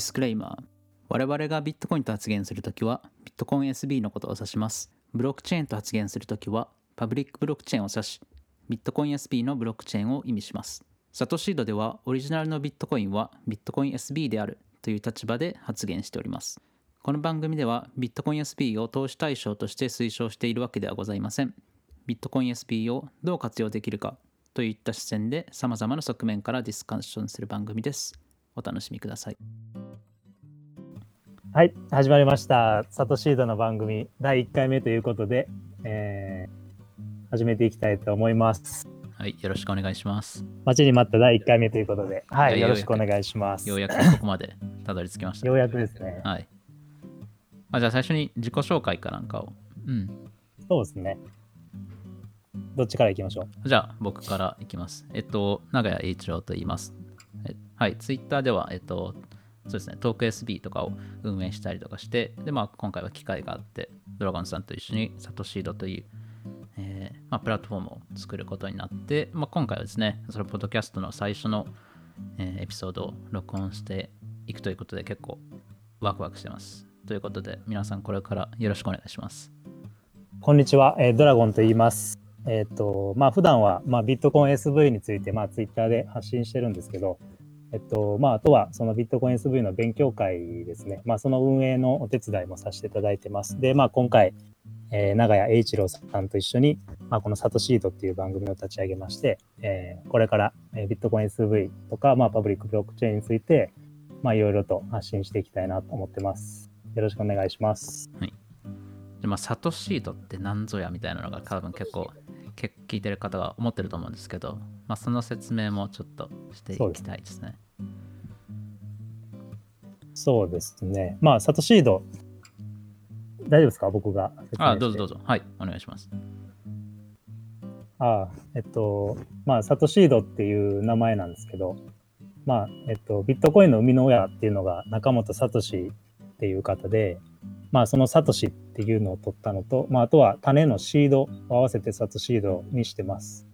ィスクレイマー。我々がビットコインと発言するときは、ビットコイン SV のことを指します。ブロックチェーンと発言するときは、パブリックブロックチェーンを指し、ビットコイン SV のブロックチェーンを意味します。SATSEEDでは、オリジナルのビットコインはビットコイン SV であるという立場で発言しております。この番組では、ビットコイン SV を投資対象として推奨しているわけではございません。ビットコイン SV をどう活用できるかといった視線で、様々な側面からディスカッションする番組です。お楽しみください。はい、始まりました。SATSEEDの番組第1回目ということで、始めていきたいと思います。はい、よろしくお願いします。待ちに待った第1回目ということで、はい、よろしくお願いします。ようやくここまでたどり着きました、ね。ようやくですね。はい。じゃあ最初に自己紹介かなんかを。うん。そうですね。どっちからいきましょう。じゃあ僕からいきます。長谷栄一郎と言います。はい、ツイッターでは、そうですね、トーク SB とかを運営したりとかして、で、まあ、今回は機会があって、ドラゴンさんと一緒にSATSEEDという、プラットフォームを作ることになって、まあ、今回はですね、そのポッドキャストの最初の、エピソードを録音していくということで、結構ワクワクしてます。ということで、皆さんこれからよろしくお願いします。こんにちは、ドラゴンと言います。普段は、ビットコイン SV について、ツイッターで発信してるんですけど、あとはそのビットコイン SV の勉強会ですね。その運営のお手伝いもさせていただいてます。で、今回、長谷栄一郎さんと一緒に、このSATSEEDっていう番組を立ち上げまして、これからビットコイン SV とか、パブリックブロックチェーンについて、いろいろと発信していきたいなと思ってます。よろしくお願いします。はい。SATSEEDって何ぞやみたいなのが多分結構聞いてる方が思ってると思うんですけど、その説明もちょっとしていきたいですね。そうですね。SATSEED、大丈夫ですか？僕が説明して。どうぞ。はい、お願いします。SATSEEDっていう名前なんですけど、ビットコインの生みの親っていうのが中本聡っていう方で、そのサトシっていうのを取ったのと、あとは種のシードを合わせてSATSEEDにしてます。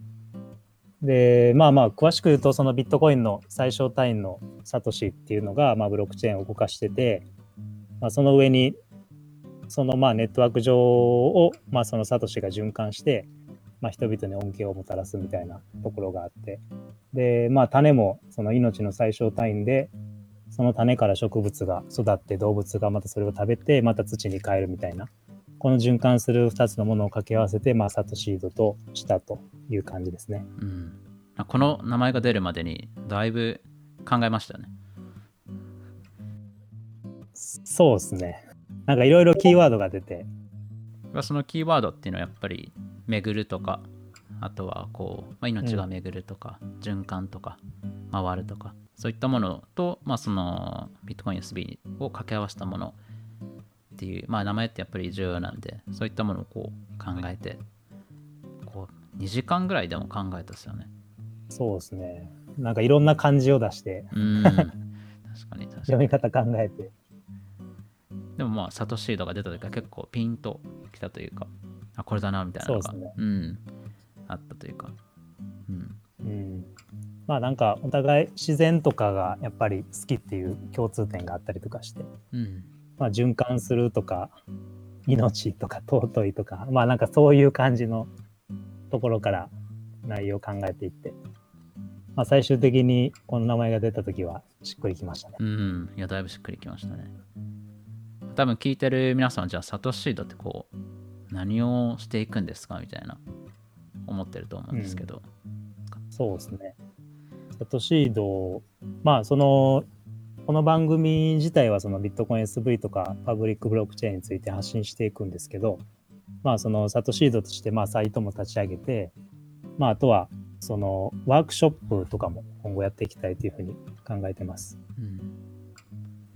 で、詳しく言うと、そのビットコインの最小単位のサトシっていうのが、ブロックチェーンを動かしてて、その上に、そのネットワーク上を、そのサトシが循環して、人々に恩恵をもたらすみたいなところがあって、で、種もその命の最小単位で、その種から植物が育って動物がまたそれを食べてまた土に変えるみたいな、この循環する2つのものを掛け合わせてSATSEEDとしたという感じですね。うん、この名前が出るまでにだいぶ考えましたね。そうですね。いろいろキーワードが出て、そのキーワードっていうのはやっぱり巡るとか、あとは命が巡るとか、循環とか回るとか、そういったものと、そのビットコイン SV を掛け合わせたものっていう、名前ってやっぱり重要なんで、そういったものを考えて、2時間ぐらいでも考えたですよね。そうですね。いろんな漢字を出して、確かに読み方考えて。でもSATSEEDが出た時は結構ピンときたというか、これだなみたいなのが、そうですね。あったというか。お互い自然とかがやっぱり好きっていう共通点があったりとかして、循環するとか命とか尊いとか、そういう感じのところから内容を考えていって、最終的にこの名前が出た時はしっくりきましたね。いやだいぶしっくりきましたね。多分聞いてる皆さん、じゃあSATSEEDって何をしていくんですかみたいな思ってると思うんですけど、そうですね。SATSEED、この番組自体はそのビットコイン SV とかパブリックブロックチェーンについて発信していくんですけど、そのSATSEEDとしてサイトも立ち上げて、あとはそのワークショップとかも今後やっていきたいというふうに考えてます。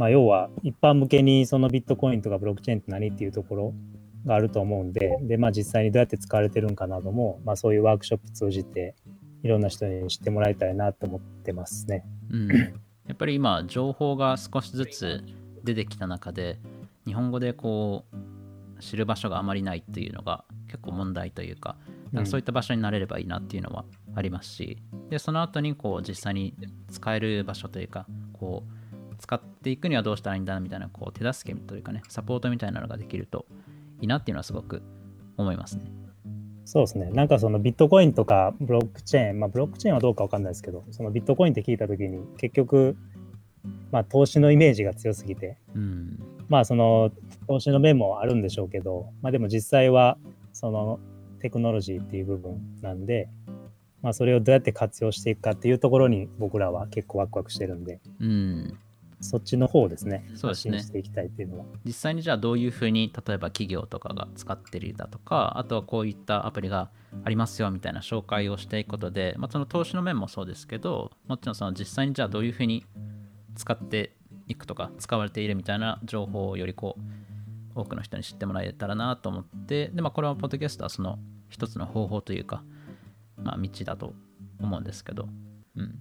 要は一般向けにそのビットコインとかブロックチェーンって何っていうところがあると思うんで、で、実際にどうやって使われてるんかなども、そういうワークショップ通じていろんな人に知ってもらいたいなと思ってますね。やっぱり今情報が少しずつ出てきた中で、日本語で知る場所があまりないっていうのが結構問題というか、そういった場所になれればいいなっていうのはありますし、でその後に実際に使える場所というか、使っていくにはどうしたらいいんだみたいなこう手助けというかね、サポートみたいなのができるといいなっていうのはすごく思いますね。そうですね。なんかそのビットコインとかブロックチェーン、まあブロックチェーンはどうか分かんないですけど、そのビットコインって聞いたときに結局、まあ投資のイメージが強すぎて、うん、まあその投資の面もあるんでしょうけど、まあでも実際はそのテクノロジーっていう部分なんで、まあそれをどうやって活用していくかっていうところに僕らは結構ワクワクしてるんで、うん、そっちの方ですね。そうですね。発信していきたいっていうのは。実際にじゃあどういうふうに例えば企業とかが使ってるだとか、あとはこういったアプリがありますよみたいな紹介をしていくことで、まあその投資の面もそうですけど、もちろんその実際にじゃあどういうふうに使っていくとか使われているみたいな情報をよりこう多くの人に知ってもらえたらなと思って、で、まあ、これはポッドキャストはその一つの方法というか、まあ、道だと思うんですけど、うん、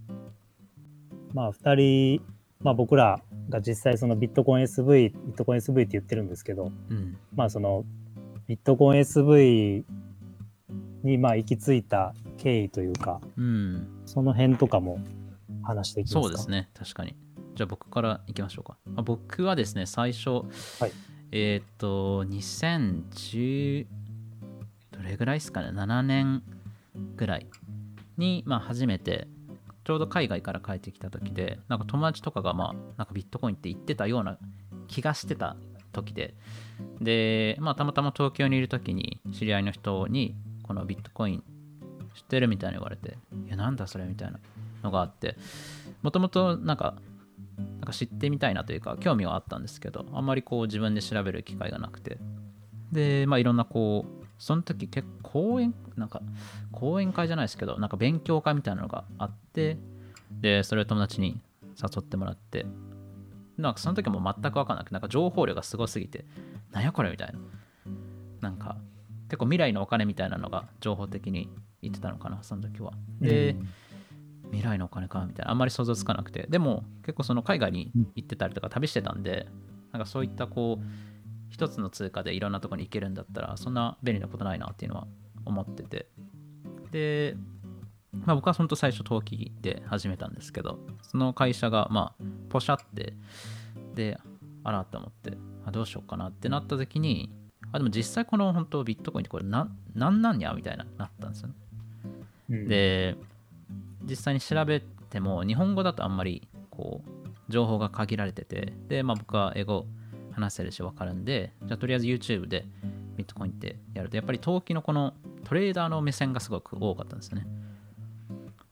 まあ2人、まあ、僕らが実際そのビットコインSV って言ってるんですけど、うん、まあそのビットコイン SV にまあ行き着いた経緯というか、うん、その辺とかも話していきますか。そうですね、確かに。じゃあ僕からいきましょうか。まあ、僕はですね、最初、はい、2010どれぐらいですかね、7年ぐらいに、まあ、初めてちょうど海外から帰ってきた時で、なんか友達とかが、まあ、なんかビットコインって言ってたような気がしてた時で、で、まあ、たまたま東京にいる時に知り合いの人にこのビットコイン知ってるみたいに言われて、いやなんだそれみたいなのがあって、もともとなんか知ってみたいなというか興味はあったんですけど、あんまりこう自分で調べる機会がなくて、で、まあいろんなこうその時結構講演会じゃないですけど、なんか勉強会みたいなのがあって、でそれを友達に誘ってもらって、なんかその時も全く分かんなくて、なんか情報量がすごすぎて、なんやこれみたいな、なんか結構未来のお金みたいなのが情報的に言ってたのかな、その時は。で、未来のお金かみたいな、あんまり想像つかなくて、でも結構その海外に行ってたりとか旅してたんで、なんかそういったこう一つの通貨でいろんなとこに行けるんだったらそんな便利なことないなっていうのは思ってて、で、まあ、僕は本当最初投機で始めたんですけど、その会社がまあポシャって、であらと思って、あどうしようかなってなった時に、あでも実際この本当ビットコインってこれなんやみたいななったんですよね、うん、で実際に調べても日本語だとあんまりこう情報が限られてて、で、まあ、僕は英語話せるし分かるんで、じゃあとりあえず YouTube でビットコインってやると、やっぱり投機のこのトレーダーの目線がすごく多かったんですね、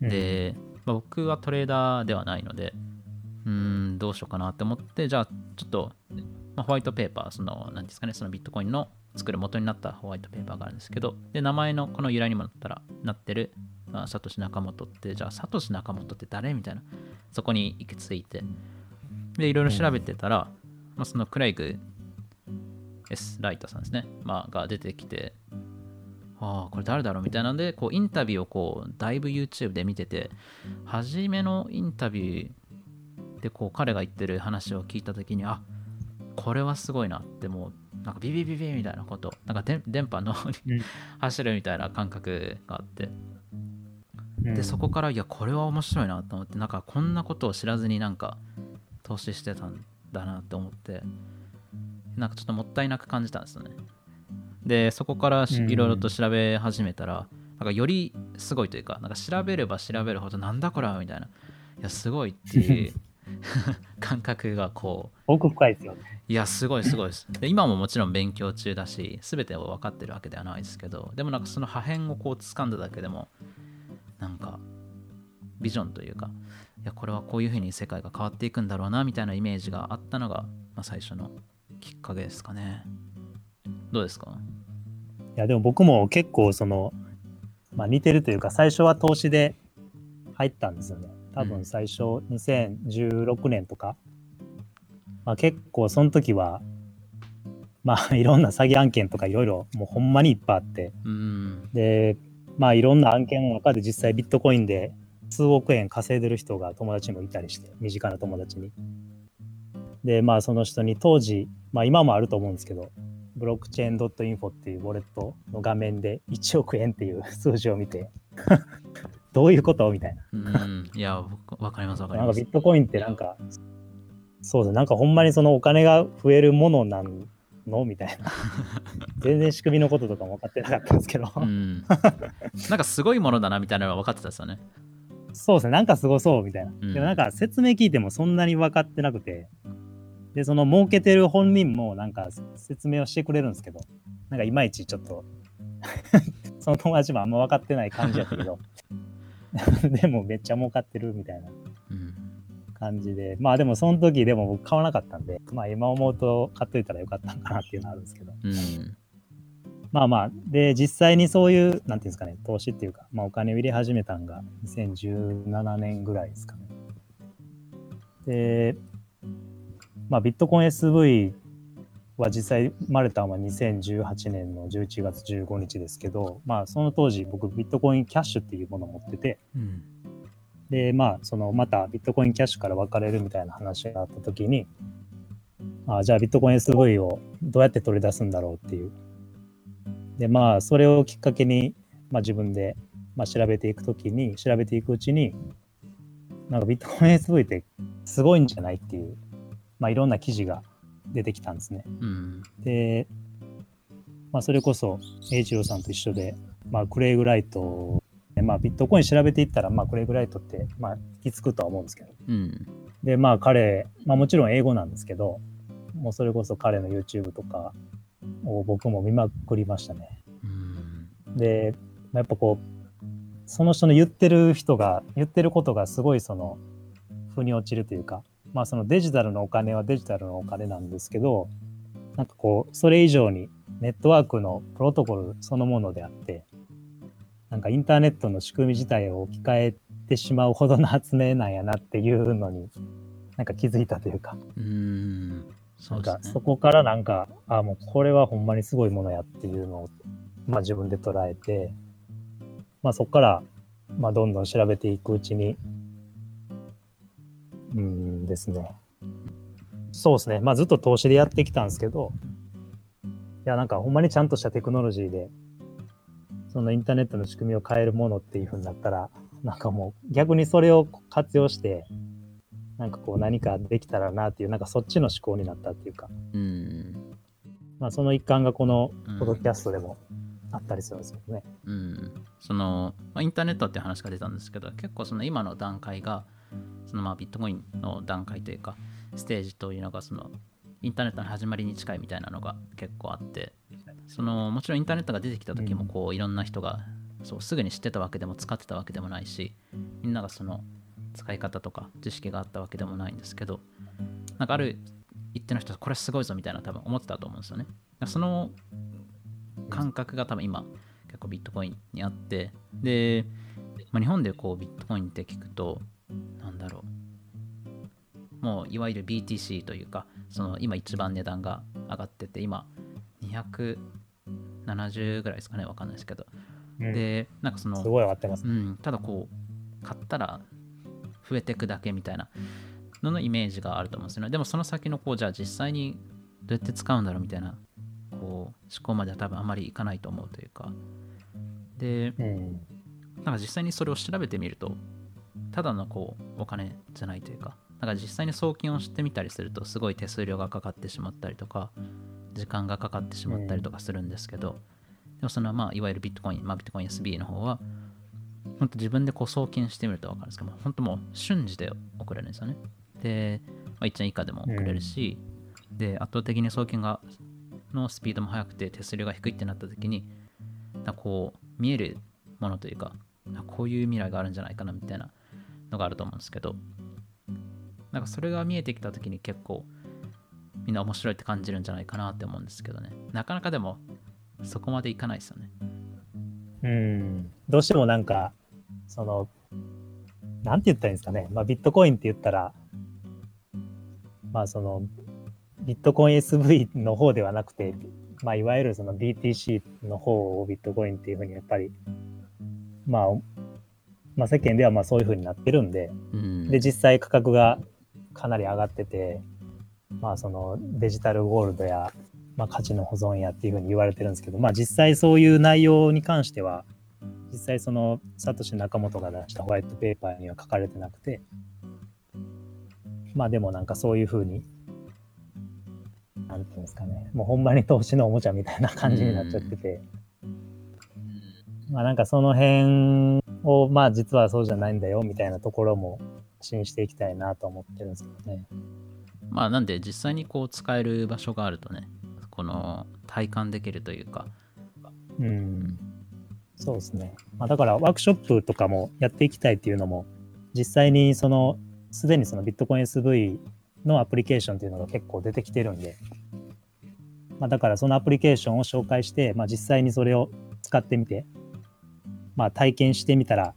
うん、で、まあ、僕はトレーダーではないので、どうしようかなって思って、じゃあちょっと、まあ、ホワイトペーパー、その何ですかね、そのビットコインの作る元になったホワイトペーパーがあるんですけど、で名前のこの由来にもなってる、まあ、サトシ・ナカモトって、じゃあサトシ・ナカモトって誰みたいな、そこに行き着いて、でいろいろ調べてたら、まあ、そのクレイグ S ライトさんですね、まあ、が出てきて、ああこれ誰だろうみたいなので、こうインタビューをこうだいぶ YouTube で見てて、初めのインタビューでこう彼が言ってる話を聞いたときに、あこれはすごいなって、もうなんかビビビビみたいなこと、なんか電波の方に走るみたいな感覚があって、でそこから、いやこれは面白いなと思って、なんかこんなことを知らずになんか投資してたんだなって思って、なんかちょっともったいなく感じたんですよね。でそこからいろいろと調べ始めたら、なんかよりすごいというか、なんか調べれば調べるほど、なんだこれはみたいな、いやすごいっていう感覚がこう奥深いですよね。いやすごいすごいです。で今ももちろん勉強中だし、全てを分かってるわけではないですけど、でもなんかその破片をこう掴んだだけでも、なんかビジョンというか、いやこれはこういう風に世界が変わっていくんだろうなみたいなイメージがあったのが、まあ、最初のきっかけですかね。どうですか？いやでも僕も結構その、まあ、似てるというか、最初は投資で入ったんですよね。多分最初2016年とか、まあ、結構その時はまあいろんな詐欺案件とかいろいろもうほんまにいっぱいあって、うん、でまあいろんな案件の中で実際ビットコインで数億円稼いでる人が友達にもいたりして、身近な友達に、でまあその人に当時、まあ今もあると思うんですけど、ブロックチェーン.infoっていうウォレットの画面で1億円っていう数字を見てどういうことみたいな、いや分かります分かります。なんかビットコインってなんかそうですね、なんかほんまにそのお金が増えるものなのみたいな全然仕組みのこととかも分かってなかったんですけど、うん、なんかすごいものだなみたいなのは分かってたですよね。そうですね、なんかすごそうみたいな、うん、でもなんか説明聞いてもそんなに分かってなくて、でその儲けてる本人もなんか説明をしてくれるんですけど、なんかいまいちちょっとその友達もあんま分かってない感じやったけどでもめっちゃ儲かってるみたいな感じで、まあでもその時でも僕買わなかったんで、まあ今思うと買っといたらよかったんかなっていうのはあるんですけど、うん、まあまあで実際にそういうなんていうんですかね、投資っていうか、まあ、お金を入れ始めたのが2017年ぐらいですかね。でまあビットコイン SV は実際生まれたのは2018年の11月15日ですけど、まあその当時僕ビットコインキャッシュっていうものを持ってて、うん、でまあ、そのまたビットコインキャッシュから別れるみたいな話があった時に、じゃあビットコイン SV をどうやって取り出すんだろうっていう、でまあそれをきっかけに、まあ、自分で、まあ、調べていくうちになんかビットコイン SV ってすごいんじゃないっていう、まあ、いろんな記事が出てきたんですね、うん、で、まあ、それこそ栄一郎さんと一緒で、まあ、クレイグライト、まあ、ビットコイン調べていったら、まあ、クレイグライトって、まあ、行き着くとは思うんですけど、うん、でまあ彼、まあ、もちろん英語なんですけど、もうそれこそ彼の YouTube とかを僕も見まくりましたね、うん、で、まあ、やっぱこうその人の言ってることがすごいその腑に落ちるというか、まあ、そのデジタルのお金はデジタルのお金なんですけど、なんかこうそれ以上にネットワークのプロトコルそのものであって、なんかインターネットの仕組み自体を置き換えてしまうほどの発明なんやなっていうのになんか気づいたというか、そうですね、なんかそこからなんかもうこれはほんまにすごいものやっていうのを、まあ、自分で捉えて、まあ、そこから、まあ、どんどん調べていくうちにですね、そうですね、まあ、ずっと投資でやってきたんですけど、いやなんかほんまにちゃんとしたテクノロジーでそのインターネットの仕組みを変えるものっていう風になったら、なんかもう逆にそれを活用してなんかこう何かできたらなっていう、なんかそっちの思考になったっていうか、うん、まあ、その一環がこのポッドキャストでもあったりするんですけどね、うんうん、その、まあ、インターネットっていう話が出たんですけど、結構その今の段階がそのまあビットコインの段階というかステージというのがそのインターネットの始まりに近いみたいなのが結構あって、そのもちろんインターネットが出てきた時もこういろんな人がそうすぐに知ってたわけでも使ってたわけでもないし、みんながその使い方とか知識があったわけでもないんですけど、なんかある一定の人はこれすごいぞみたいな多分思ってたと思うんですよね。その感覚が多分今結構ビットコインにあって、で、まあ、日本でこうビットコインって聞くとなんだろう、もういわゆる BTC というか、その今一番値段が上がってて、今270ぐらいですかね、わかんないですけど、うん、でなんかそのすごい上がってます、うん、ただこう買ったら増えていくだけみたいなののイメージがあると思うんですよね。でもその先のこうじゃあ実際にどうやって使うんだろうみたいなこう思考までは多分あまりいかないと思うというかで、うん、なんか実際にそれを調べてみるとただのこうお金じゃないというか、なんか実際に送金をしてみたりするとすごい手数料がかかってしまったりとか時間がかかってしまったりとかするんですけど、でもそのまあいわゆるビットコイン、まあ、ビットコイン SV の方は本当自分でこう送金してみると分かるんですけど、本当もう瞬時で送れるんですよね。で、まあ、1円以下でも送れるし、で圧倒的に送金がのスピードも速くて手数料が低いってなった時にこう見えるものというか、こういう未来があるんじゃないかなみたいなのがあると思うんですけど、なんかそれが見えてきたときに結構みんな面白いって感じるんじゃないかなって思うんですけどね。なかなかでもそこまでいかないですよね。どうしてもなんかそのなんて言ったらいいんですかね、まあ、ビットコインって言ったら、まあそのビットコイン SV の方ではなくて、まあ、いわゆるその BTC の方をビットコインっていうふうにやっぱりまあ世間ではまあそういうふうになってるんで、うん、で実際価格がかなり上がってて、まあ、そのデジタルゴールドや、まあ、価値の保存やっていうふうに言われてるんですけど、まあ、実際そういう内容に関しては実際そのサトシ・ナカモトが出したホワイトペーパーには書かれてなくて、まあでもなんかそういう風になんていうんですかね、もうほんまに投資のおもちゃみたいな感じになっちゃってて、まあなんかその辺をまあ実はそうじゃないんだよみたいなところも発信していきたいなと思ってるんですけどね。まあなんで実際にこう使える場所があるとね、この体感できるというか、うん、そうですね。まあだからワークショップとかもやっていきたいっていうのも、実際にそのすでにその Bitcoin SV のアプリケーションっていうのが結構出てきてるんで、まあだからそのアプリケーションを紹介して、まあ実際にそれを使ってみて、まあ体験してみたら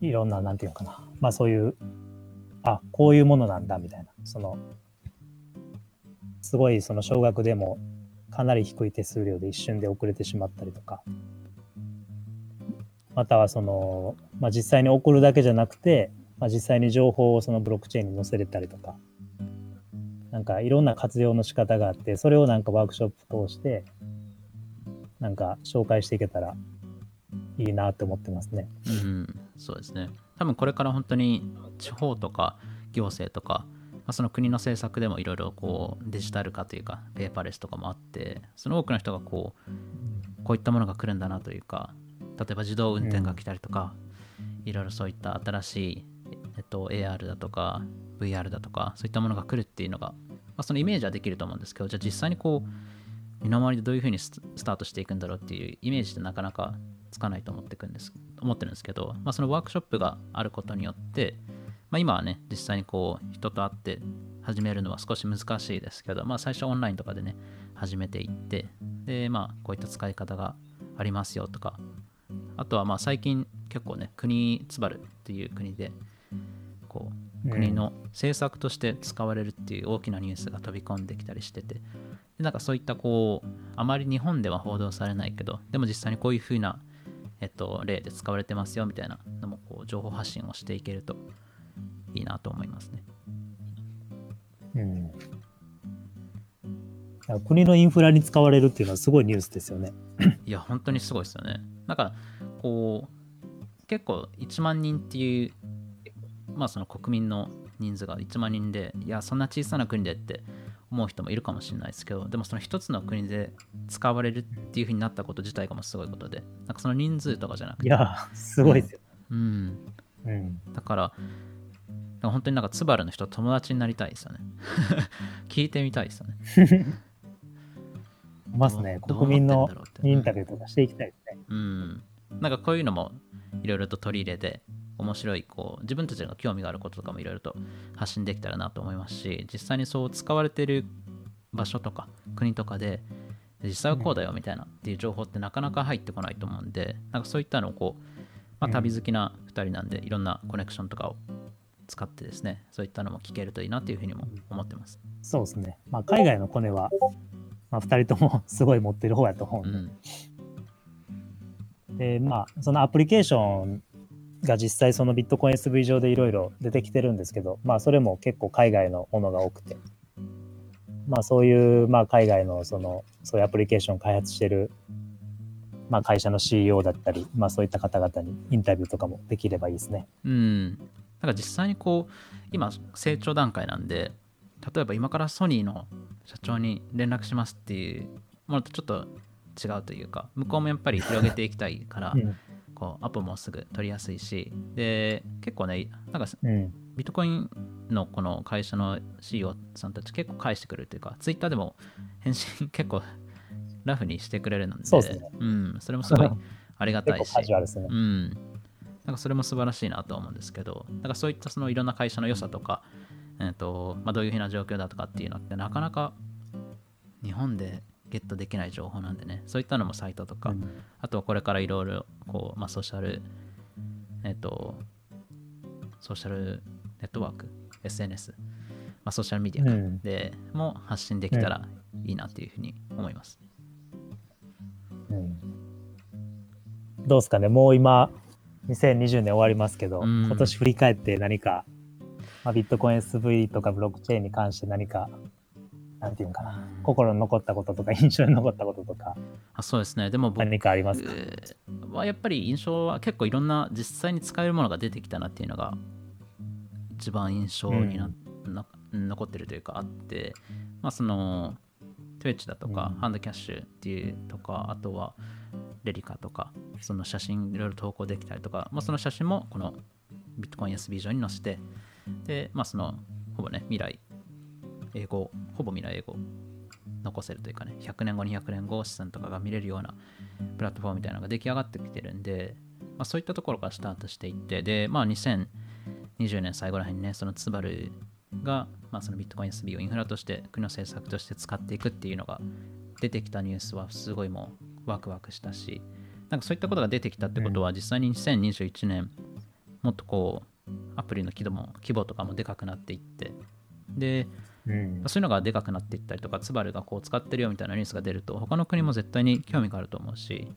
いろんななんていうのかな、まあそういうあこういうものなんだみたいな、そのすごいその少額でもかなり低い手数料で一瞬で遅れてしまったりとか、またはその、まあ、実際に送るだけじゃなくて、まあ、実際に情報をそのブロックチェーンに載せれたりとか、なんかいろんな活用の仕方があって、それをなんかワークショップ通してなんか紹介していけたらいいなと思ってますね。うん、そうですね。多分これから本当に地方とか行政とか、まあ、その国の政策でもいろいろこうデジタル化というかペーパーレスとかもあって、その多くの人がこういったものが来るんだなというか、例えば自動運転が来たりとか、いろいろそういった新しい、AR だとか VR だとかそういったものが来るっていうのが、まあ、そのイメージはできると思うんですけど、じゃあ実際にこう身の回りでどういうふうにスタートしていくんだろうっていうイメージってなかなかつかないと思ってるんですけど、まあ、そのワークショップがあることによって、まあ、今はね実際にこう人と会って始めるのは少し難しいですけど、まあ、最初オンラインとかでね始めていって、で、まあ、こういった使い方がありますよとか、あとはまあ最近結構ね国ツバルっていう国でこう国の政策として使われるっていう大きなニュースが飛び込んできたりしてて、でなんかそういったこうあまり日本では報道されないけど、でも実際にこういう風な例で使われてますよみたいなのもこう情報発信をしていけるといいなと思いますね。うん、国のインフラに使われるっていうのはすごいニュースですよね。いや本当にすごいですよね。なんかこう結構1万人っていう、まあその国民の人数が1万人で、いやそんな小さな国でって思う人もいるかもしれないですけど、でもその一つの国で使われるっていう風になったこと自体がもうすごいことで、なんかその人数とかじゃなくて、いやすごいですよ。うん、うんうん、だから本当になんかツバルの人友達になりたいですよね。聞いてみたいですよね。ますね。国民のインタビューとかしていきたいですね。うん、なんかこういうのもいろいろと取り入れて、面白いこう自分たちが興味があることとかもいろいろと発信できたらなと思いますし、実際にそう使われている場所とか国とかで実際はこうだよみたいなっていう情報ってなかなか入ってこないと思うんで、なんかそういったのをこう、まあ、旅好きな2人なんでいろんなコネクションとかを使ってですね、そういったのも聞けるといいなというふうにも思ってます。そうですね、まあ、海外のコネは、まあ、2人ともすごい持ってる方やと思うんで、うん、でまあそのアプリケーションが実際そのビットコイン SV 上でいろいろ出てきてるんですけど、まあそれも結構海外のものが多くて、まあそういうまあ海外のそのそういうアプリケーション開発してるまあ会社の CEO だったり、まあそういった方々にインタビューとかもできればいいですね。うん。なんか実際にこう今成長段階なんで、例えば今からソニーの社長に連絡しますっていうものとちょっと違うというか、向こうもやっぱり広げていきたいから。うん、こうアポもすぐ取りやすいし、で結構ねなんか、うん、ビットコインのこの会社の CEO さんたち結構返してくれるというか、ツイッターでも返信結構ラフにしてくれるので、そうですね、うん、それもすごいありがたいし、うん、なんかそれも素晴らしいなと思うんですけど、なんかそういったそのいろんな会社の良さとか、まあ、どういうふうな状況だとかっていうのってなかなか日本でゲットできない情報なんでね、そういったのもサイトとか、うん、あとはこれからいろいろこう、まあ、ソーシャルネットワーク SNS、まあ、ソーシャルメディアでも発信できたらいいなというふうに思います、うんうん、どうですかね、もう今2020年終わりますけど、うん、今年振り返って何か、まあ、ビットコイン SV とかブロックチェーンに関して何かなんていうかな、心に残ったこととか印象に残ったこととか、あ、そうですね。でも僕何かありますか？やっぱり印象は結構いろんな実際に使えるものが出てきたなっていうのが一番印象にな、うん、な残ってるというかあって、まあ、その Twitch だとかハンドキャッシュっていうとか、あとはレリカとか、その写真いろいろ投稿できたりとか、まあ、その写真もこの Bitcoin SV 上に載せて、で、まあ、そのほぼね未来英語、ほぼ未来英語残せるというかね、100年後200年後資産とかが見れるようなプラットフォームみたいなのが出来上がってきてるんで、まあ、そういったところからスタートしていって、で、まあ、2020年最後らへんにね、そのツバルが、まあ、そのビットコイン SV をインフラとして国の政策として使っていくっていうのが出てきたニュースはすごいもうワクワクしたし、なんかそういったことが出てきたってことは、実際に2021年もっとこうアプリの規模とかもでかくなっていって、で、そういうのがでかくなっていったりとか、ツバルがこう使ってるよみたいなニュースが出ると、他の国も絶対に興味があると思うし、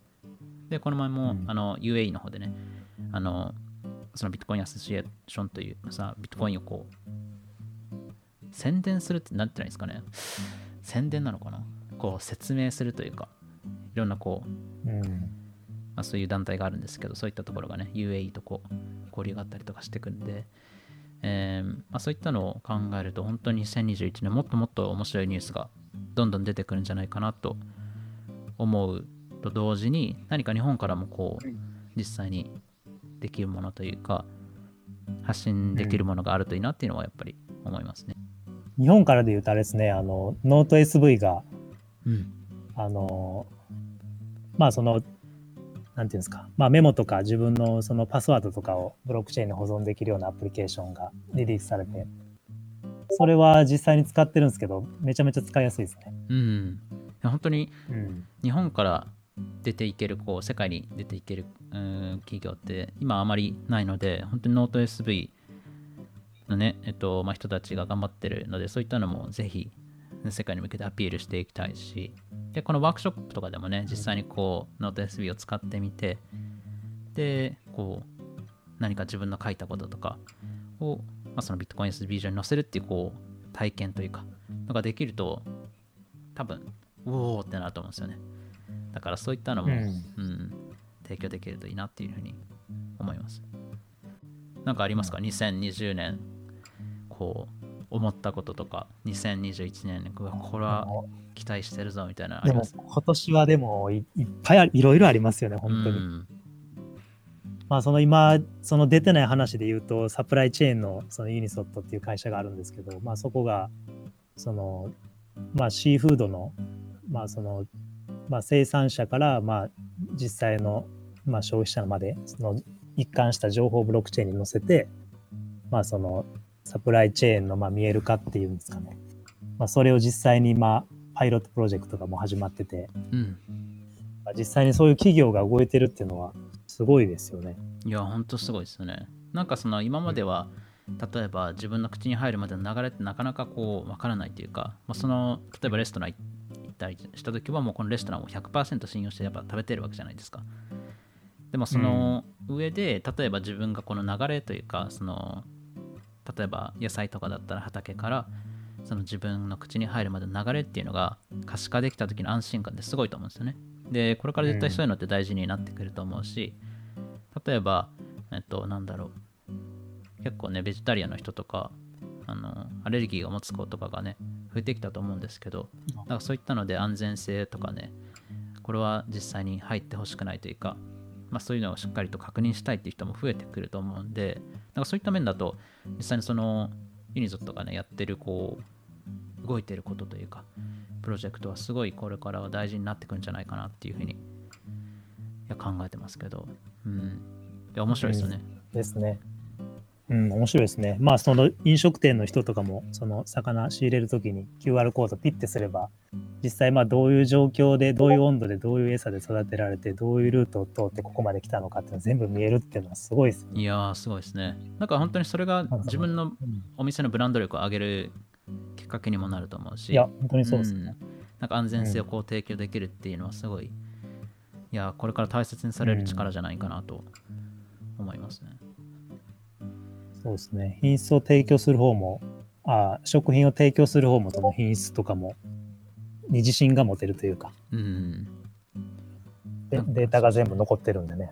でこの前もあの UAE の方でね、あのそのビットコインアソシエーションというさ、ビットコインをこう宣伝するってなんてないですかね、宣伝なのかな、こう説明するというか、いろんなこう、まあ、そういう団体があるんですけど、そういったところがね UAE とこう交流があったりとかしてくるんで、まあ、そういったのを考えると、本当に2021年もっともっと面白いニュースがどんどん出てくるんじゃないかなと思うと同時に、何か日本からもこう実際にできるものというか発信できるものがあるといいなっていうのはやっぱり思いますね。日本からでいうとあれですね、あのノート SV が、あのまあそのなんていうんですか、まあ、メモとか自分のそのパスワードとかをブロックチェーンに保存できるようなアプリケーションがリリースされて、それは実際に使ってるんですけど、めちゃめちゃ使いやすいですね。本当に日本から出ていける、こう世界に出ていける企業って今あまりないので、本当にノート SV のね、まあ、人たちが頑張ってるので、そういったのもぜひ世界に向けてアピールしていきたいし、でこのワークショップとかでもね、実際にこうノート SV を使ってみて、でこう何か自分の書いたこととかを、まあ、そのビットコイン SV 上に載せるっていうこう体験というかのができると、多分おおってなると思うんですよね。だからそういったのも、提供できるといいなっていうふうに思います。なんかありますか、2020年こう思ったこととか、2021年これは期待してるぞみたいな。でも今年はでも いっぱいいろいろありますよね、本当に。まあその今その出てない話で言うと、サプライチェーンのそのユニソットっていう会社があるんですけど、まあそこがそのまあシーフードのまあそのまあ生産者からまあ実際のまあ消費者までその一貫した情報をブロックチェーンに載せて、まあそのサプライチェーンのまあ見える化っていうんですかね、まあ、それを実際にまあパイロットプロジェクトがもう始まってて、まあ、実際にそういう企業が動いてるっていうのはすごいですよね。いや本当すごいですよね。なんかその今までは、例えば自分の口に入るまでの流れってなかなかこう分からないというか、まあ、その例えばレストラン行ったりした時はもうこのレストランを 100% 信用してやっぱ食べてるわけじゃないですか。でもその上で、例えば自分がこの流れというか、その例えば野菜とかだったら畑からその自分の口に入るまでの流れっていうのが可視化できた時の安心感ってすごいと思うんですよね。でこれから絶対そういうのって大事になってくると思うし、例えばなんだろう、結構ねベジタリアンの人とかアレルギーを持つ子とかがね増えてきたと思うんですけど、だからそういったので安全性とかね、これは実際に入ってほしくないというか、まあ、そういうのをしっかりと確認したいっていう人も増えてくると思うんで、なんかそういった面だと実際にそのユニゾットがねやってるこう動いてることというかプロジェクトはすごいこれからは大事になってくるんじゃないかなっていうふうに考えてますけど、いや面白いですよね、ですね。面白いですね。まあその飲食店の人とかもその魚仕入れるときに QR コードピッてすれば、実際まあどういう状況でどういう温度でどういう餌で育てられてどういうルートを通ってここまで来たのかっていうの全部見えるっていうのはすごいですね。いやーすごいですね。なんか本当にそれが自分のお店のブランド力を上げるきっかけにもなると思うし、いや本当にそうですね。なんか安全性をこう提供できるっていうのはすごい、いやこれから大切にされる力じゃないかなと思いますね。そうですね。品質を提供する方も、食品を提供する方も、その品質とかも、に自信が持てるというか、データが全部残ってるんでね。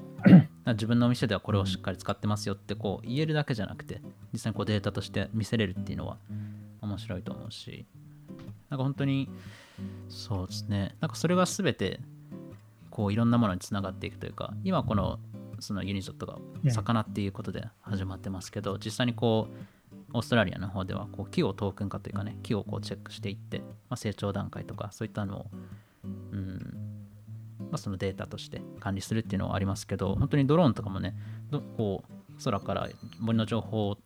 自分のお店ではこれをしっかり使ってますよってこう言えるだけじゃなくて、実際にこうデータとして見せれるっていうのは面白いと思うし、なんか本当にそうですね、なんかそれが全てこういろんなものにつながっていくというか、今このそのユニゾットが魚っていうことで始まってますけど、実際にこうオーストラリアの方ではこう木をトークン化というかね、木をこうチェックしていって、まあ、成長段階とかそういったのを、まあ、そのデータとして管理するっていうのはありますけど、本当にドローンとかもね、こう空から森の情報を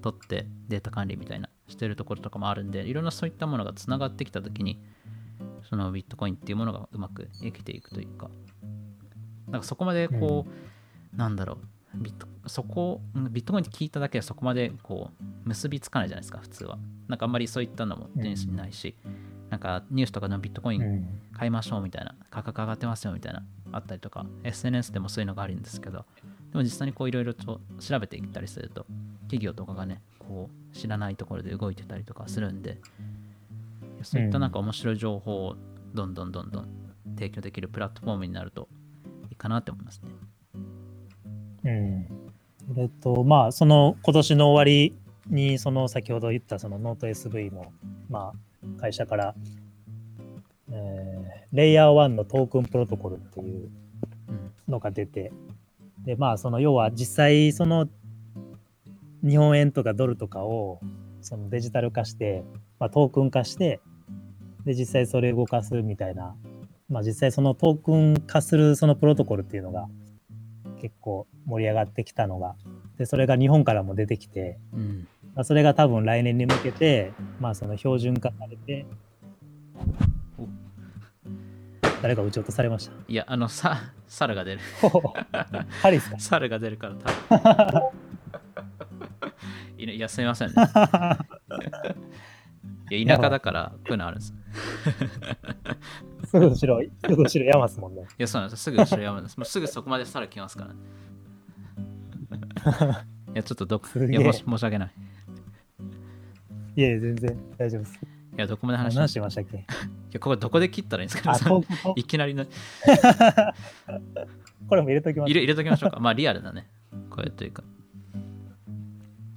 取ってデータ管理みたいなしてるところとかもあるんで、いろんなそういったものがつながってきたときに、そのビットコインっていうものがうまく生きていくというか、なんかそこまでこう、なんだろう、ビットコインって聞いただけでそこまでこう結びつかないじゃないですか、普通は。なんかあんまりそういったのもニュースにないし、なんかニュースとかでもビットコイン買いましょうみたいな、価格上がってますよみたいなあったりとか、 SNS でもそういうのがあるんですけど、でも実際にこういろいろと調べていったりすると、企業とかがね、こう知らないところで動いてたりとかするんで、そういったなんか面白い情報をどんどんどんどん提供できるプラットフォームになるといいかなって思いますね。まあ、その今年の終わりにその先ほど言ったそのノート SV も、まあ、会社から、レイヤー1のトークンプロトコルっていうのが出て、で、まあ、その要は実際その日本円とかドルとかをそのデジタル化して、まあ、トークン化して、で実際それを動かすみたいな、まあ、実際そのトークン化するそのプロトコルっていうのが結構盛り上がってきたのが、でそれが日本からも出てきて、まあ、それが多分来年に向けて、まあ、その標準化されて、誰か撃ち落とされました。いや、猿が出る。ハリですか？猿が出るから多分。いや、すみませんね。いや、田舎だからこういうのあるんです。すぐ後ろ山ですもんね。いや、そうなんです。すぐ後ろ山です。もうすぐそこまで猿来ますからね。いや、ちょっといや、申し訳ない。いや、全然大丈夫です。いや、どこまで話しましたっけ？いや、ここどこで切ったらいいんですか？いきなりの。これも入れときましょう。入れときましょうか。まあ、リアルだね。これというか。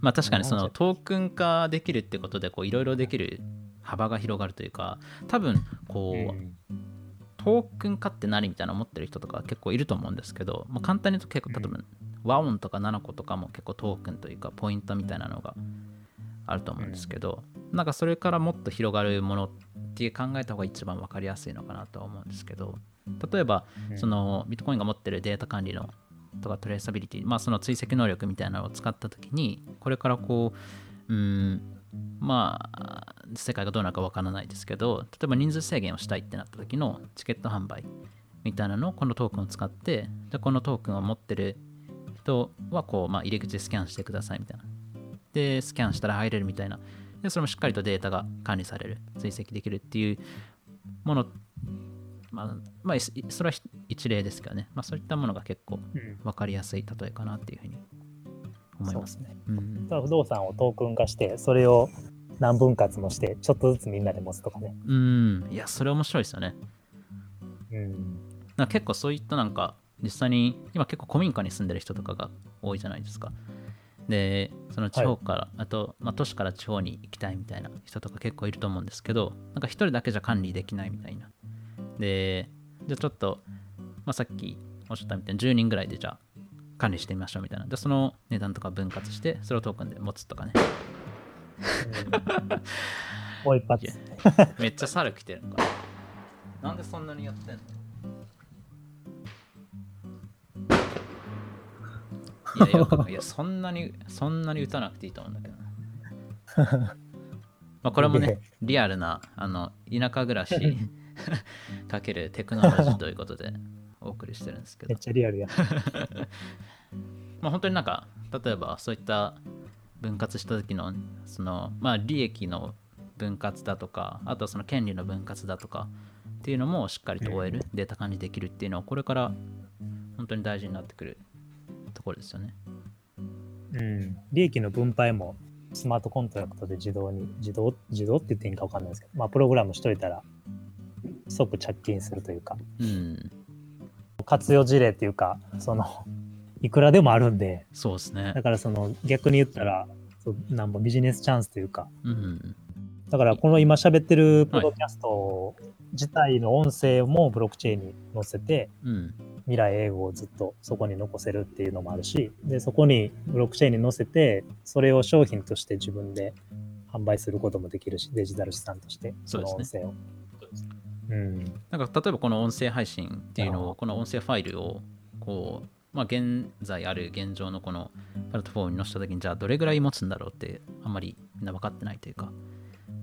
まあ、確かにそのトークン化できるってことで、こういろいろできる幅が広がるというか、多分こう、トークン化って何みたいな思ってる人とか結構いると思うんですけど、まあ、簡単に言うと結構多分和音とかナナコとかも結構トークンというかポイントみたいなのがあると思うんですけど、なんかそれからもっと広がるものって考えた方が一番分かりやすいのかなとは思うんですけど、例えばそのビットコインが持ってるデータ管理のとかトレーサビリティ、まあ、その追跡能力みたいなのを使ったときに、これからこう、まあ世界がどうなるかわからないですけど、例えば人数制限をしたいってなった時のチケット販売みたいなのをこのトークンを使って、でこのトークンを持ってる人はこう、まあ、入り口スキャンしてくださいみたいな、でスキャンしたら入れるみたいな、でそれもしっかりとデータが管理される、追跡できるっていうもの、まあ、それは一例ですけどね、まあ、そういったものが結構分かりやすい例えかなっていうふうに思いますね。不動産をトークン化して、それを何分割もしてちょっとずつみんなで持つとかね。いや、それ面白いですよね。なんか結構そういったなんか実際に今結構古民家に住んでる人とかが多いじゃないですか。でその地方から、あと、まあ、都市から地方に行きたいみたいな人とか結構いると思うんですけど、なんか一人だけじゃ管理できないみたいな。でじゃあちょっと、まあ、さっきおっしゃったみたいに10人ぐらいでじゃあ管理してみましょうみたいな、でその値段とか分割してそれをトークンで持つとかね。おいっぱつめっちゃ猿来てるのかな。なんでそんなにやってんの？いやそんなに打たなくていいと思うんだけどな。まあこれもね、リアルな田舎暮らしかけるテクノロジーということでお送りしてるんですけど、めっちゃリアルや。まあ本当になんか例えばそういった分割した時のその、まあ、利益の分割だとか、あとはその権利の分割だとかっていうのもしっかりと終える、データ管理できるっていうのはこれから本当に大事になってくるところですよね。利益の分配もスマートコントラクトで自動って言っていいか分かんないですけど、まあ、プログラムしといたら即着金するというか、活用事例っていうか、そのいくらでもあるんで、そうですね。だからその逆に言ったら、なんぼビジネスチャンスというか、だからこの今喋ってるポッドキャスト自体の音声もブロックチェーンに載せて、うん、未来永劫をずっとそこに残せるっていうのもあるし、でそこにブロックチェーンに載せてそれを商品として自分で販売することもできるし、デジタル資産としてその音声を、そうですね、うん、なんか例えばこの音声配信っていうのを、この音声ファイルをこう、まあ、現在ある現状のこのプラットフォームに載せた時に、じゃあどれぐらい持つんだろうってあんまりみんな分かってないというか、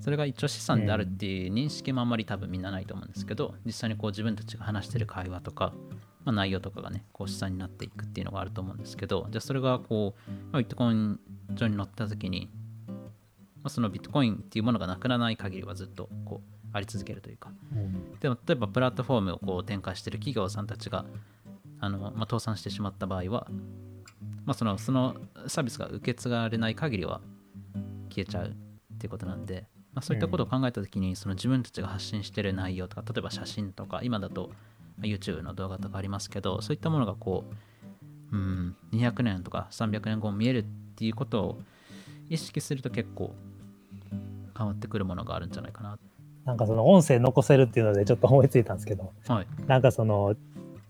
それが一応資産であるっていう認識もあんまり多分みんなないと思うんですけど、実際にこう自分たちが話してる会話とか、まあ、内容とかがねこう資産になっていくっていうのがあると思うんですけど、じゃあそれがこうビットコイン上に載った時に、まあ、そのビットコインっていうものがなくならない限りはずっとこうあり続けるというか、でも例えばプラットフォームをこう展開してる企業さんたちがまあ、倒産してしまった場合は、まあ、そのサービスが受け継がれない限りは消えちゃうっていうことなんで、まあ、そういったことを考えたときに、その自分たちが発信している内容とか、例えば写真とか、今だと YouTube の動画とかありますけど、そういったものがこう、200年とか300年後見えるっていうことを意識すると結構変わってくるものがあるんじゃないかな。なんかその音声残せるっていうのでちょっと思いついたんですけど、はい、なんかその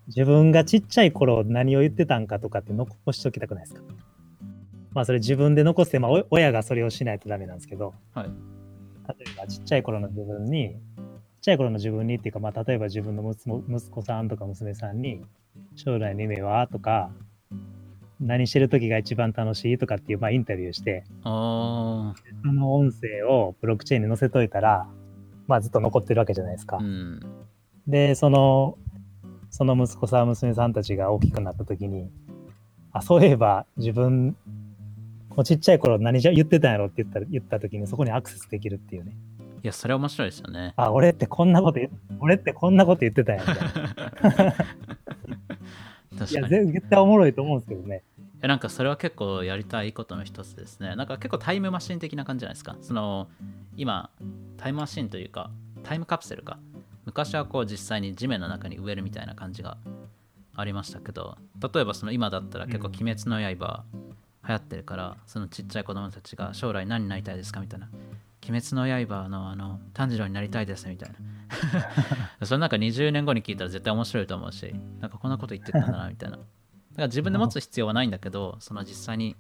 自分がちっちゃい頃何を言ってたんかとかって残しておきたくないですか。まあそれ自分で残して、まあ、親がそれをしないとダメなんですけど、はい、例えばちっちゃい頃の自分にっていうか、まあ例えば自分の息子さんとか娘さんに将来の夢はとか、何してる時が一番楽しいとかっていう、まあインタビューして、あ、その音声をブロックチェーンに載せといたら、まあずっと残ってるわけじゃないですか、うん、でその息子さん娘さんたちが大きくなった時に、あ、そういえば自分こうちっちゃい頃何言ってたんやろって言った時に、そこにアクセスできるっていうね。いや、それ面白いですよね。あ、俺ってこんなこと言ってたんやみたいな確かに。いや、絶対おもろいと思うんですけどね。いや、なんかそれは結構やりたいことの一つですね。なんか結構タイムマシン的な感じじゃないですか。その今タイムマシンというかタイムカプセルか、昔はこう実際に地面の中に植えるみたいな感じがありましたけど、例えばその今だったら結構鬼滅の刃流行ってるから、うん、そのちっちゃい子供たちが将来何になりたいですかみたいな、鬼滅の刃の炭治郎になりたいですみたいなそれなんか20年後に聞いたら絶対面白いと思うし、なんかこんなこと言ってたんだなみたいな。だから自分で持つ必要はないんだけど、その実際に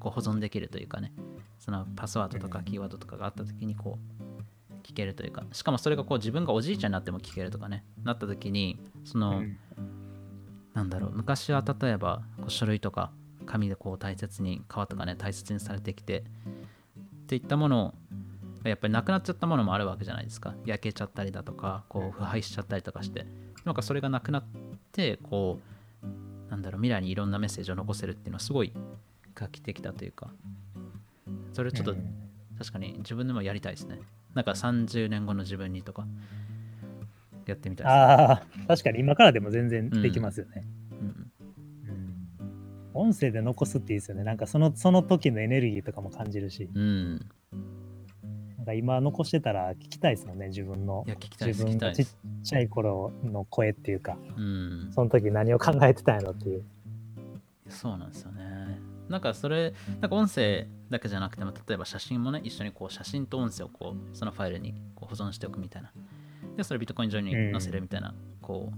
こう保存できるというかね、そのパスワードとかキーワードとかがあった時にこう聞けるというか、しかもそれがこう自分がおじいちゃんになっても聞けるとかね、なった時にその、なんだろう、昔は例えばこう書類とか紙でこう大切に、革とかね大切にされてきてっていったものを、やっぱりなくなっちゃったものもあるわけじゃないですか。焼けちゃったりだとか、こう腐敗しちゃったりとかして、なんかそれがなくなって、こうなんだろう、未来にいろんなメッセージを残せるっていうのはすごい画期的だというか、それちょっと確かに自分でもやりたいですね。なんか30年後の自分にとかやってみたいです。ああ、確かに今からでも全然できますよね、音声で残すっていいですよね。なんかその時のエネルギーとかも感じるし、なんか今残してたら聞きたいですもんね、自分の。いや、聞きたいです。自分がちっちゃい頃の声っていうか、その時何を考えてたんやろっていう。そうなんですよね。なんかそれ、なんか音声だけじゃなくても、例えば写真もね、一緒にこう写真と音声をこうそのファイルにこう保存しておくみたいな。で、それビットコイン上に載せるみたいな、こ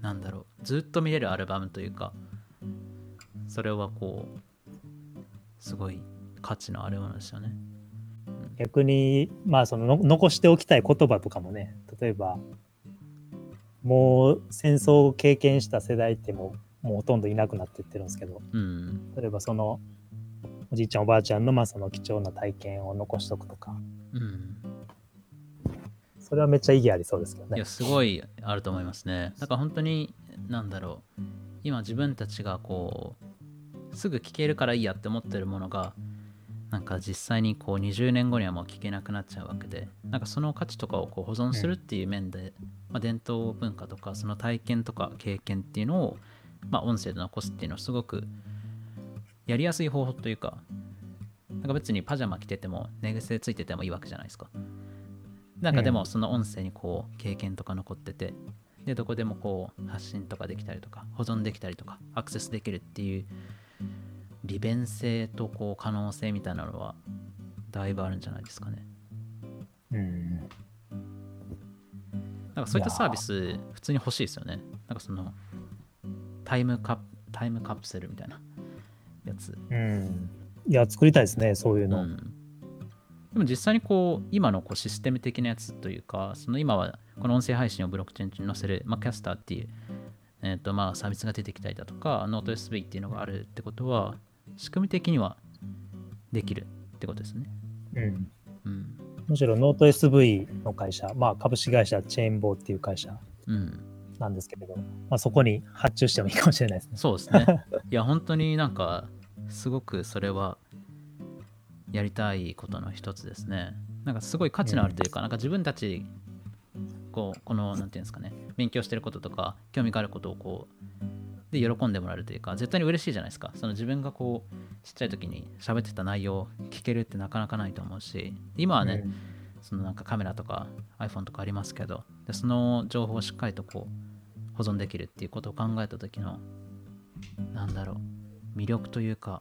う、なんだろう、ずっと見れるアルバムというか、それはこう、すごい価値のあるものですよね。逆に、まあその残しておきたい言葉とかもね、例えば、もう戦争を経験した世代ってもうほとんどいなくなっていってるんですけど、例えばその、おじいちゃんおばあちゃんの、まあその貴重な体験を残しとくとか、それはめっちゃ意義ありそうですけどね。いや、すごいあると思いますね。だから本当に何だろう、今自分たちがこうすぐ聞けるからいいやって思ってるものが、なんか実際にこう20年後にはもう聞けなくなっちゃうわけで、なんかその価値とかをこう保存するっていう面で、まあ、伝統文化とかその体験とか経験っていうのを、まあ、音声で残すっていうのをすごくやりやすい方法というか、なんか別にパジャマ着てても寝癖ついててもいいわけじゃないですか。なんかでもその音声にこう経験とか残ってて、でどこでもこう発信とかできたりとか、保存できたりとか、アクセスできるっていう利便性とこう可能性みたいなのはだいぶあるんじゃないですかね。うん、なんかそういったサービス普通に欲しいですよね。なんかそのタイムカプセルみたいなやつ、うん、いや作りたいですねそういうの、うん、でも実際にこう今のこうシステム的なやつというか、その今はこの音声配信をブロックチェーンに載せる、まあ、キャスターっていう、まあサービスが出てきたりだとかノート SV っていうのがあるってことは仕組み的にはできるってことですね。うんうん、むしろノート SV の会社、まあ、株式会社チェーンボーっていう会社なんですけれど、うん、まあ、そこに発注してもいいかもしれないですね。そうですね。いや本当になんかすごくそれはやりたいことの一つですね。なんかすごい価値のあるというか、なんか自分たちこのなんていうんですかね、勉強してることとか興味があることをこうで喜んでもらえるというか、絶対に嬉しいじゃないですか。その自分がこうちっちゃい時に喋ってた内容を聞けるってなかなかないと思うし、今はね、うん、そのなんかカメラとか iPhone とかありますけど、でその情報をしっかりとこう保存できるっていうことを考えた時のなんだろう魅力というか、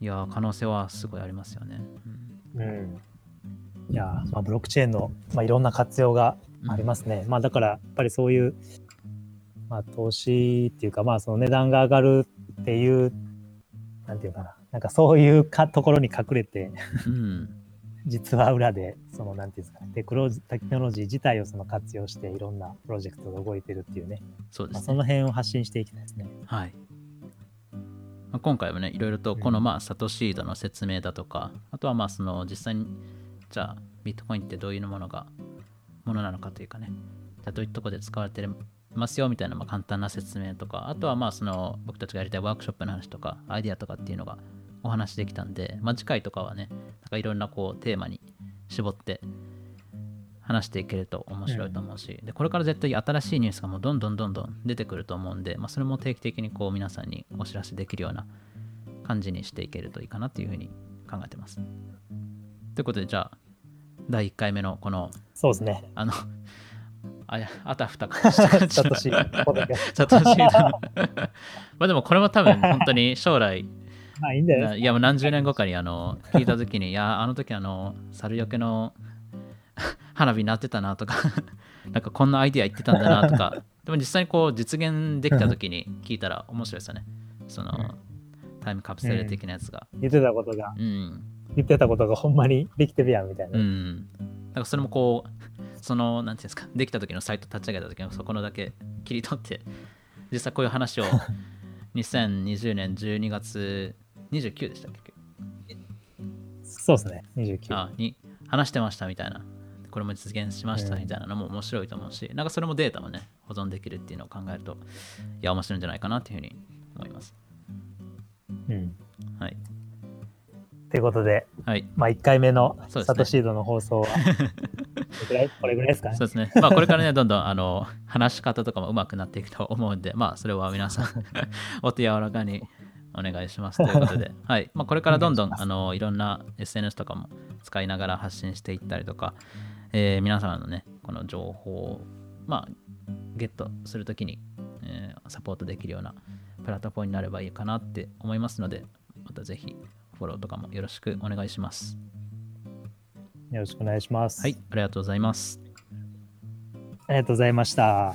いや可能性はすごいありますよね。うん、うん、いや、まあ、ブロックチェーンの、まあ、いろんな活用がありますね。うん、まあだからやっぱりそういう、まあ、投資っていうか、まあその値段が上がるっていうなんていうかな、なんかそういうかところに隠れて、うん、実は裏でそのなんていうんですかね、テクノロジー自体をその活用していろんなプロジェクトが動いてるっていうね、そうですね、まあ、その辺を発信していきたいですね。はい、まあ、今回もねいろいろとこのまあサトシードの説明だとか、うん、あとはまあその実際にじゃあビットコインってどういうものなのかというかね、じゃあどういうとこで使われてるますよみたいな、まあ簡単な説明とか、あとはまあその僕たちがやりたいワークショップの話とかアイディアとかっていうのがお話できたんで、まあ次回とかはね、なんかいろんなこうテーマに絞って話していけると面白いと思うし、でこれから絶対新しいニュースがもうどんどん出てくると思うんで、まあそれも定期的にこう皆さんにお知らせできるような感じにしていけるといいかなっていうふうに考えてます。ということで、じゃあ第1回目のこの、そうですね、あたふたかした感じサトシまあでもこれも多分本当に将来あいいんだよ、いやもう何十年後かに聞いた時にいやあの時猿よけの花火鳴ってたなとかなんかこんなアイディア言ってたんだなとかでも実際にこう実現できた時に聞いたら面白いですよね、そのタイムカプセル的なやつが、うん、言ってたことがほんまにできてるやんみたいな、うん、なんかそれもこうそのなんていうんですか、できた時のサイト立ち上げた時のそこのだけ切り取って、実際こういう話を2020年12月29でしたっけそうですね29に話してましたみたいな、これも実現しましたみたいなのも面白いと思うし、なんかそれもデータもね保存できるっていうのを考えると、いや面白いんじゃないかなっていうふうに思います。うん、はい、ということで、はい、まあ1回目のサトシードの放送はこれぐらいですかね。そうですね。まあこれからねどんどん話し方とかも上手くなっていくと思うんで、まあそれは皆さんお手柔らかにお願いしますということで、はい。まあこれからどんどんいろんな SNS とかも使いながら発信していったりとか、皆様のねこの情報をまあゲットするときに、サポートできるようなプラットフォームになればいいかなって思いますので、またぜひフォローとかもよろしくお願いします。よろしくお願いします。はい、ありがとうございます。ありがとうございました。